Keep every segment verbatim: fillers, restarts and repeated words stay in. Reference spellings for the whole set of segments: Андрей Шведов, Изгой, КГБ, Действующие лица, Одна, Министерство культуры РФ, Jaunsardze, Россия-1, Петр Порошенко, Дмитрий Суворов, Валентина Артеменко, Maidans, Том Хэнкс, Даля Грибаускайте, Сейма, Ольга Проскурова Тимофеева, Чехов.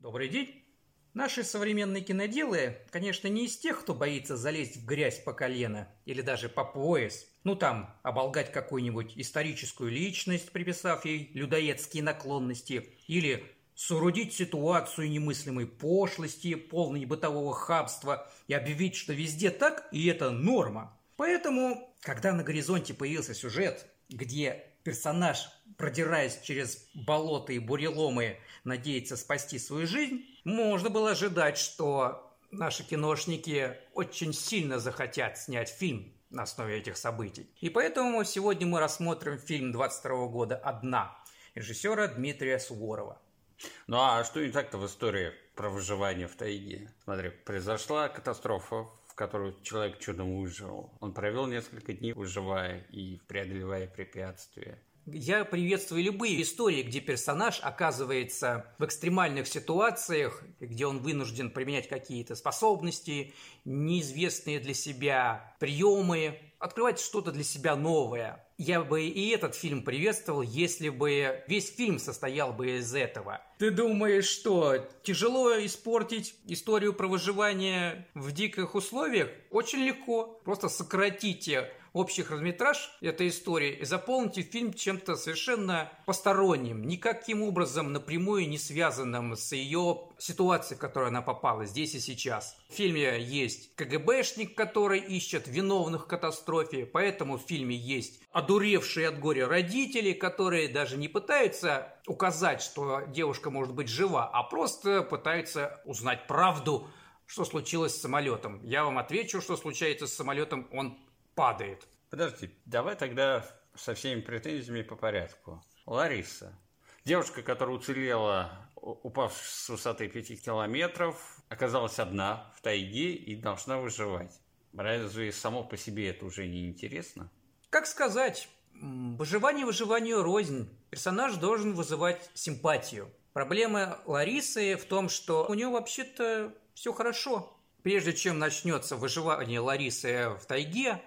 Добрый день. Наши современные киноделы, конечно, не из тех, кто боится залезть в грязь по колено или даже по пояс. Ну там, оболгать какую-нибудь историческую личность, приписав ей людоедские наклонности, или соорудить ситуацию немыслимой пошлости, полной бытового хабства и объявить, что везде так, и это норма. Поэтому, когда на горизонте появился сюжет, где персонаж, продираясь через болота и буреломы, надеется спасти свою жизнь, можно было ожидать, что наши киношники очень сильно захотят снять фильм на основе этих событий. И поэтому сегодня мы рассмотрим фильм двадцать второго года «Одна» режиссера Дмитрия Суворова. Ну а что не так-то в истории про выживание в тайге? Смотри, произошла катастрофа, в которую человек чудом выжил. Он провел несколько дней, выживая и преодолевая препятствия. Я приветствую любые истории, где персонаж оказывается в экстремальных ситуациях, где он вынужден применять какие-то способности, неизвестные для себя приемы, открывать что-то для себя новое. Я бы и этот фильм приветствовал, если бы весь фильм состоял бы из этого. Ты думаешь, что тяжело испортить историю про выживание в диких условиях? Очень легко. Просто сократите общий хронометраж этой истории и заполните фильм чем-то совершенно посторонним, никаким образом напрямую не связанным с ее ситуацией, в которую она попала здесь и сейчас. В фильме есть КГБшник, который ищет виновных в катастрофе, поэтому в фильме есть одуревшие от горя родители, которые даже не пытаются указать, что девушка может быть жива, а просто пытаются узнать правду, что случилось с самолетом. Я вам отвечу, что случается с самолетом, он падает. Подожди, давай тогда со всеми претензиями по порядку. Лариса, девушка, которая уцелела, упав с высоты пяти километров, оказалась одна в тайге и должна выживать. Разве само по себе это уже не интересно? Как сказать, выживание выживанию рознь. Персонаж должен вызывать симпатию. Проблема Ларисы в том, что у нее вообще-то все хорошо. Прежде чем начнется выживание Ларисы в тайге,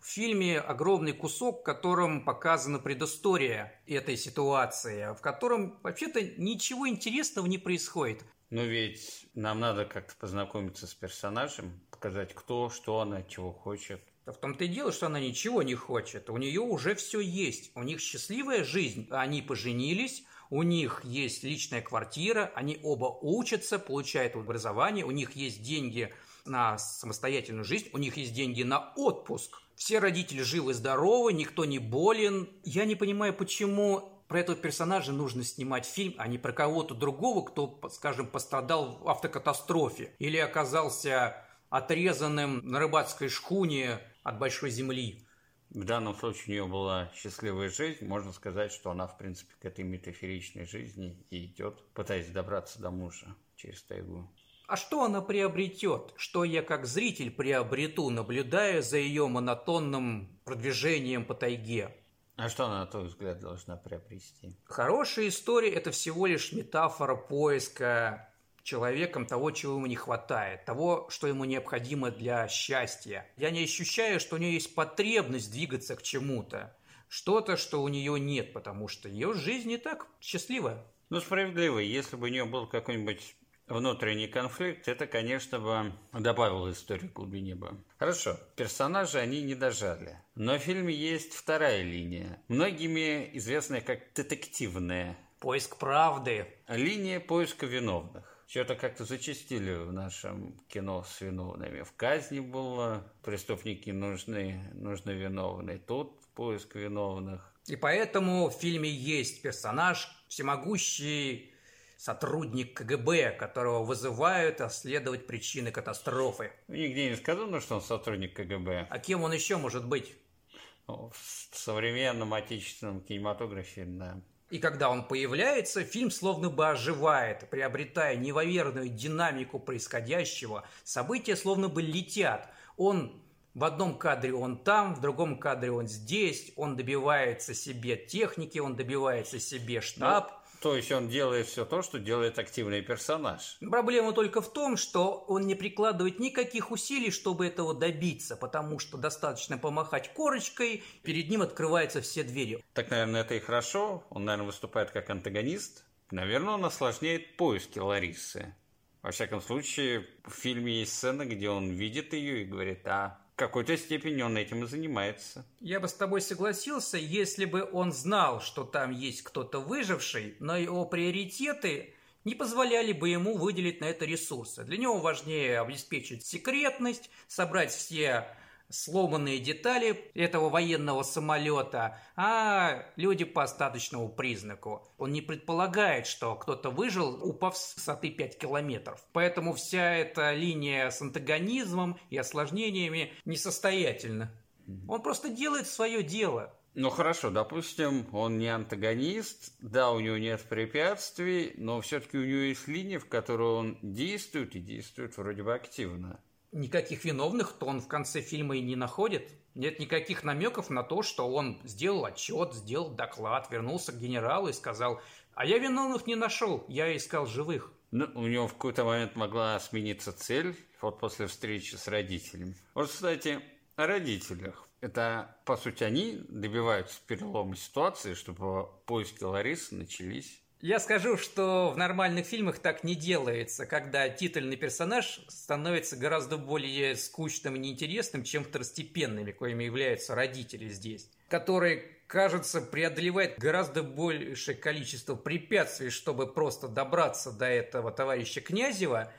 в фильме огромный кусок, в котором показана предыстория этой ситуации, в котором вообще-то ничего интересного не происходит. Но ведь нам надо как-то познакомиться с персонажем, показать, кто, что она, чего хочет. В том-то и дело, что она ничего не хочет. У нее уже все есть. У них счастливая жизнь. Они поженились, у них есть личная квартира, они оба учатся, получают образование, у них есть деньги на самостоятельную жизнь, у них есть деньги на отпуск. Все родители живы, здоровы, никто не болен. Я не понимаю, почему про этого персонажа нужно снимать фильм, а не про кого-то другого, кто, скажем, пострадал в автокатастрофе или оказался отрезанным на рыбацкой шхуне от большой земли. В данном случае у нее была счастливая жизнь. Можно сказать, что она, в принципе, к этой метафоричной жизни и идет, пытаясь добраться до мужа через тайгу. А что она приобретет? Что я как зритель приобрету, наблюдая за ее монотонным продвижением по тайге? А что она, на твой взгляд, должна приобрести? Хорошая история – это всего лишь метафора поиска человеком того, чего ему не хватает, того, что ему необходимо для счастья. Я не ощущаю, что у нее есть потребность двигаться к чему-то, что-то, что у нее нет, потому что ее жизнь не так счастлива. Ну, справедливо, если бы у нее был какой-нибудь внутренний конфликт, это, конечно, бы добавило истории глубине бы. Хорошо, персонажи они не дожали. Но в фильме есть вторая линия, многими известная как детективная. Поиск правды. Линия поиска виновных. Все-то как-то зачастили в нашем кино с виновными. В казни было, преступники нужны, нужны виновные. Тут поиск виновных. И поэтому в фильме есть персонаж всемогущий, сотрудник КГБ, которого вызывают расследовать причины катастрофы. Нигде не сказано, что он сотрудник КГБ. А кем он еще может быть? В современном отечественном кинематографе, да. И когда он появляется, фильм словно бы оживает, приобретая невероятную динамику происходящего. События словно бы летят. Он... В одном кадре он там, в другом кадре он здесь. Он добивается себе техники, он добивается себе штаб. То есть он делает все то, что делает активный персонаж. Проблема только в том, что он не прикладывает никаких усилий, чтобы этого добиться, потому что достаточно помахать корочкой, перед ним открываются все двери. Так, наверное, это и хорошо. Он, наверное, выступает как антагонист. Наверное, он осложняет поиски Ларисы. Во всяком случае, в фильме есть сцена, где он видит ее и говорит: а в какой-то степени он этим и занимается. Я бы с тобой согласился, если бы он знал, что там есть кто-то выживший, но его приоритеты не позволяли бы ему выделить на это ресурсы. Для него важнее обеспечить секретность, собрать все сломанные детали этого военного самолета, а люди по остаточному признаку. Он не предполагает, что кто-то выжил, упав с высоты пяти километров. Поэтому вся эта линия с антагонизмом и осложнениями несостоятельна. Он просто делает свое дело. Ну хорошо, допустим, он не антагонист, да, у него нет препятствий, но все-таки у него есть линия, в которой он действует, и действует вроде бы активно. Никаких виновных-то он в конце фильма и не находит. Нет никаких намеков на то, что он сделал отчет, сделал доклад, вернулся к генералу и сказал: а я виновных не нашел, я искал живых. Ну, у него в какой-то момент могла смениться цель, вот после встречи с родителями. Вот, кстати, о родителях. Это, по сути, они добиваются перелома ситуации, чтобы поиски Ларисы начались. Я скажу, что в нормальных фильмах так не делается, когда титульный персонаж становится гораздо более скучным и неинтересным, чем второстепенными, коими являются родители здесь, которые, кажется, преодолевают гораздо большее количество препятствий, чтобы просто добраться до этого товарища Князева,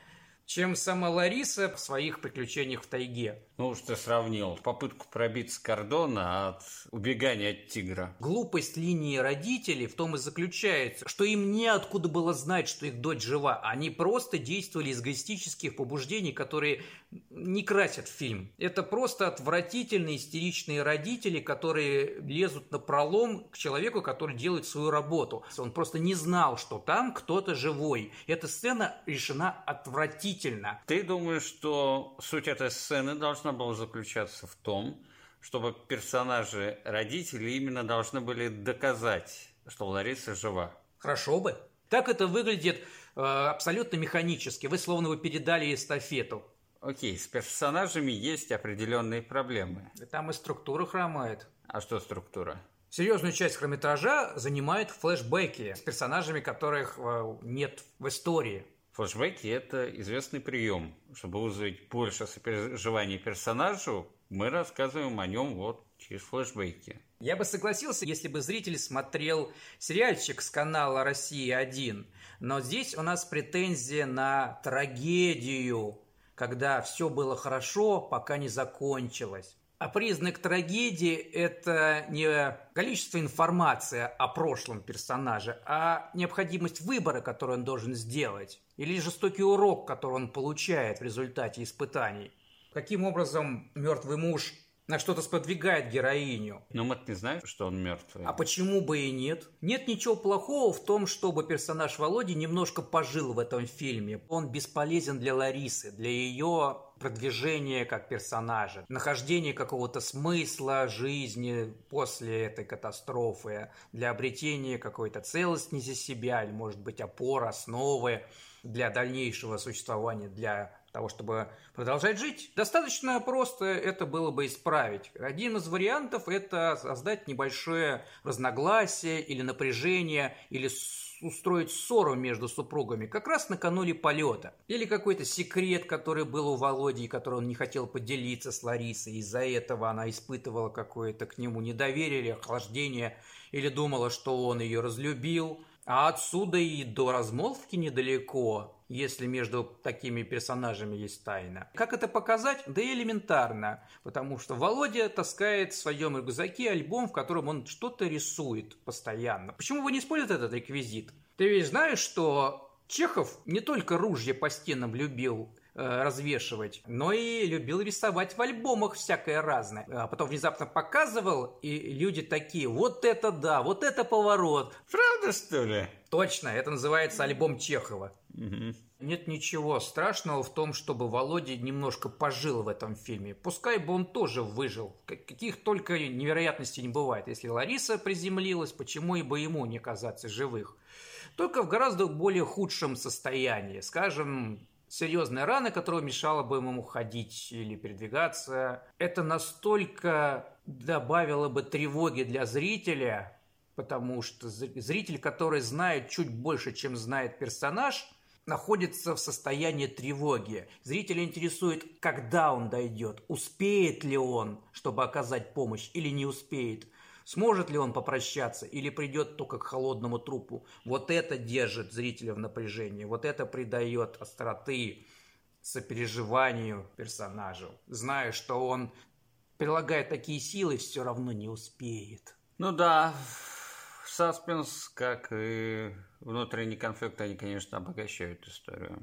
чем сама Лариса в своих приключениях в тайге. Ну уж ты сравнил попытку пробиться с кордона от убегания от тигра. Глупость линии родителей в том и заключается, что им неоткуда было знать, что их дочь жива. Они просто действовали из эгоистических побуждений, которые не красят фильм. Это просто отвратительные истеричные родители, которые лезут напролом к человеку, который делает свою работу. Он просто не знал, что там кто-то живой. Эта сцена решена отвратительно. Ты думаешь, что суть этой сцены должна была заключаться в том, чтобы персонажи родителей именно должны были доказать, что Лариса жива? Хорошо бы. Так это выглядит э, абсолютно механически. Вы словно бы передали эстафету. Окей, с персонажами есть определенные проблемы. Да там и структура хромает. А что структура? Серьезную часть хронометража занимают флешбеки с персонажами, которых э, нет в истории. Флэшбэки – это известный прием. Чтобы вызвать больше сопереживания персонажу, мы рассказываем о нем вот через флэшбэки. Я бы согласился, если бы зритель смотрел сериальчик с канала «Россия один». Но здесь у нас претензия на трагедию, когда все было хорошо, пока не закончилось. А признак трагедии – это не количество информации о прошлом персонаже, а необходимость выбора, который он должен сделать, или жестокий урок, который он получает в результате испытаний. Каким образом мертвый муж на что-то сподвигает героиню? Но мы-то не знаем, что он мертвый. А почему бы и нет? Нет ничего плохого в том, чтобы персонаж Володи немножко пожил в этом фильме. Он бесполезен для Ларисы, для ее продвижение как персонажа, нахождение какого-то смысла жизни после этой катастрофы, для обретения какой-то целостности себя, или, может быть, опоры, основы для дальнейшего существования, для того, чтобы продолжать жить. Достаточно просто это было бы исправить. Один из вариантов – это создать небольшое разногласие или напряжение, или устроить ссору между супругами как раз накануне полета. Или какой-то секрет, который был у Володи, и который он не хотел поделиться с Ларисой. Из-за этого она испытывала какое-то к нему недоверие, охлаждение, или думала, что он ее разлюбил. А отсюда и до размолвки недалеко, если между такими персонажами есть тайна. Как это показать? Да и элементарно. Потому что Володя таскает в своем рюкзаке альбом, в котором он что-то рисует постоянно. Почему вы не используете этот реквизит? Ты ведь знаешь, что Чехов не только ружья по стенам любил э, развешивать, но и любил рисовать в альбомах всякое разное. А потом внезапно показывал, и люди такие: вот это да, вот это поворот. Правда, что ли? Точно, это называется альбом Чехова. Угу. Нет ничего страшного в том, чтобы Володя немножко пожил в этом фильме. Пускай бы он тоже выжил. Каких только невероятностей не бывает. Если Лариса приземлилась, почему и бы ему не казаться живых? Только в гораздо более худшем состоянии. Скажем, серьезная рана, которая мешала бы ему ходить или передвигаться. Это настолько добавило бы тревоги для зрителя, Потому что зритель, который знает чуть больше, чем знает персонаж, находится в состоянии тревоги. Зрителя интересует, когда он дойдет, успеет ли он, чтобы оказать помощь, или не успеет. Сможет ли он попрощаться или придет только к холодному трупу? Вот это держит зрителя в напряжении, вот это придает остроты сопереживанию персонажу. Зная, что он прилагает такие силы, все равно не успеет. Ну да, саспенс, как и внутренний конфликт, они, конечно, обогащают историю.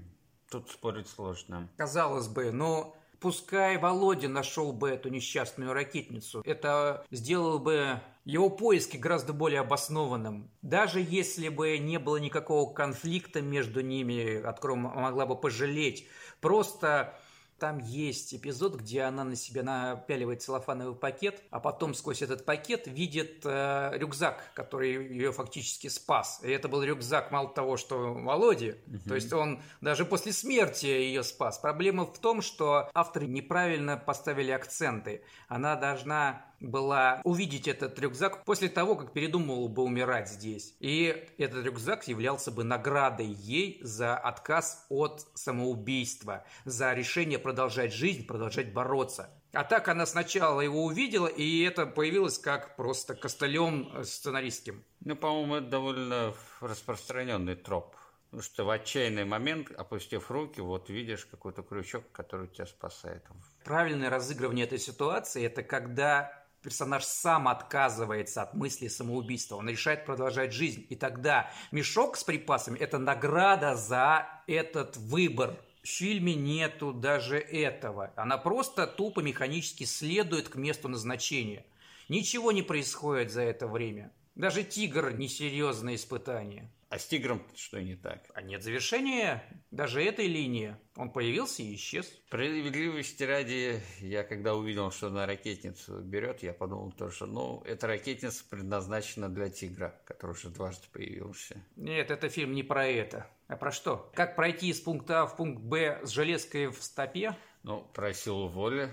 Тут спорить сложно. Казалось бы, но... Пускай Володя нашел бы эту несчастную ракетницу, это сделало бы его поиски гораздо более обоснованным. Даже если бы не было никакого конфликта между ними, о котором могла бы пожалеть, просто там есть эпизод, где она на себя напяливает целлофановый пакет, а потом сквозь этот пакет видит э, рюкзак, который ее фактически спас. И это был рюкзак мало того, что Володи, угу. То есть он даже после смерти ее спас. Проблема в том, что авторы неправильно поставили акценты. Она должна была увидеть этот рюкзак после того, как передумала бы умирать здесь. И этот рюкзак являлся бы наградой ей за отказ от самоубийства, за решение продолжать жизнь, продолжать бороться. А так она сначала его увидела, и это появилось как просто костылем сценаристским. Ну, по-моему, это довольно распространенный троп. Потому что в отчаянный момент, опустив руки, вот видишь какой-то крючок, который тебя спасает. Правильное разыгрывание этой ситуации – это когда... персонаж сам отказывается от мысли самоубийства. Он решает продолжать жизнь. И тогда мешок с припасами – это награда за этот выбор. В фильме нету даже этого. Она просто тупо механически следует к месту назначения. Ничего не происходит за это время. Даже тигр – несерьезное испытание. А с тигром что не так? А нет завершения даже этой линии. Он появился и исчез. Справедливости ради, я когда увидел, что она ракетницу берет, я подумал, что ну, эта ракетница предназначена для тигра, который уже дважды появился. Нет, это фильм не про это. А про что? Как пройти из пункта А в пункт Б с железкой в стопе? Ну, про силу воли.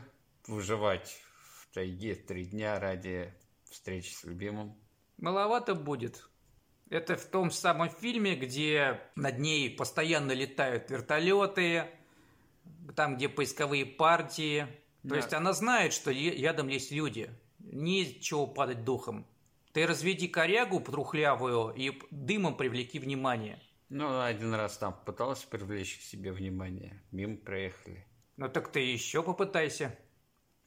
Выживать в тайге три дня ради встречи с любимым. Маловато будет. Это в том самом фильме, где над ней постоянно летают вертолеты, там, где поисковые партии. Да. То есть она знает, что рядом есть люди. Нечего падать духом. Ты разведи корягу трухлявую и дымом привлеки внимание. Ну, один раз там пыталась привлечь к себе внимание. Мимо проехали. Ну, так ты еще попытайся.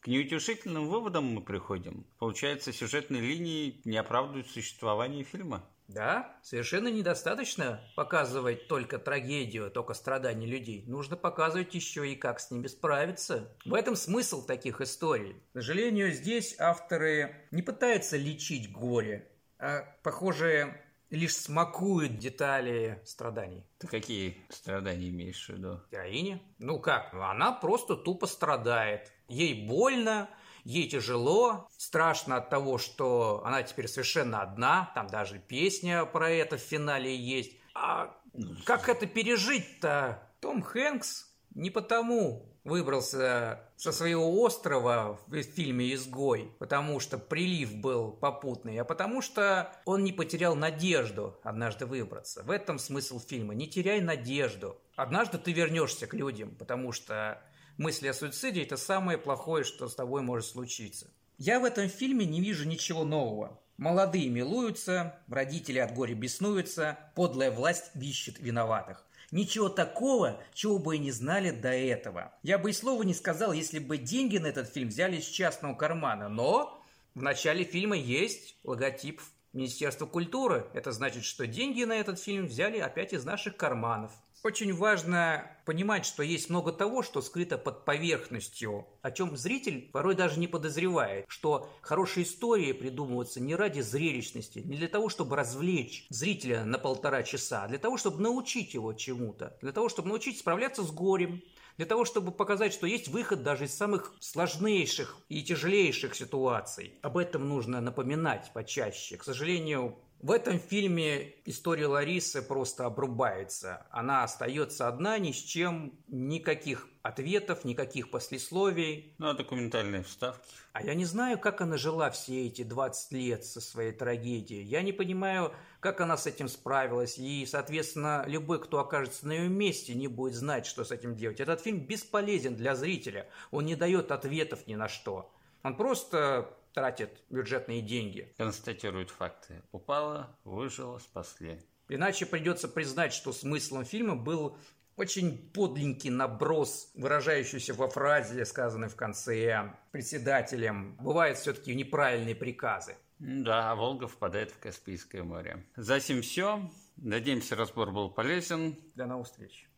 К неутешительным выводам мы приходим. Получается, сюжетные линии не оправдывают существование фильма. Да, совершенно недостаточно показывать только трагедию, только страдания людей. Нужно показывать еще и как с ними справиться. В этом смысл таких историй. К сожалению, здесь авторы не пытаются лечить горе, а, похоже, лишь смакуют детали страданий. Ты какие страдания имеешь в виду? Героиня? Ну как, она просто тупо страдает. Ей больно. Ей тяжело, страшно от того, что она теперь совершенно одна. Там даже песня про это в финале есть. А как это пережить-то? Том Хэнкс не потому выбрался со своего острова в фильме «Изгой», потому что прилив был попутный, а потому что он не потерял надежду однажды выбраться. В этом смысл фильма. Не теряй надежду. Однажды ты вернешься к людям, потому что... мысли о суициде – это самое плохое, что с тобой может случиться. Я в этом фильме не вижу ничего нового. Молодые милуются, родители от горя беснуются, подлая власть ищет виноватых. Ничего такого, чего бы и не знали до этого. Я бы и слова не сказал, если бы деньги на этот фильм взяли из частного кармана. Но в начале фильма есть логотип Министерства культуры. Это значит, что деньги на этот фильм взяли опять из наших карманов. Очень важно понимать, что есть много того, что скрыто под поверхностью, о чем зритель порой даже не подозревает, что хорошие истории придумываются не ради зрелищности, не для того, чтобы развлечь зрителя на полтора часа, а для того, чтобы научить его чему-то, для того, чтобы научить справляться с горем, для того, чтобы показать, что есть выход даже из самых сложнейших и тяжелейших ситуаций. Об этом нужно напоминать почаще. К сожалению, В этом фильме история Ларисы просто обрубается. Она остается одна, ни с чем, никаких ответов, никаких послесловий. Ну, а документальные вставки? А я не знаю, как она жила все эти двадцать лет со своей трагедией. Я не понимаю, как она с этим справилась. И, соответственно, любой, кто окажется на ее месте, не будет знать, что с этим делать. Этот фильм бесполезен для зрителя. Он не дает ответов ни на что. Он просто... тратит бюджетные деньги. Констатируют факты. Упала, выжила, спасли. Иначе придется признать, что смыслом фильма был очень подленький наброс, выражающийся во фразе, сказанной в конце председателем. Бывают все-таки неправильные приказы. Да, Волга впадает в Каспийское море. За сим все. Надеемся, разбор был полезен. До новых встреч.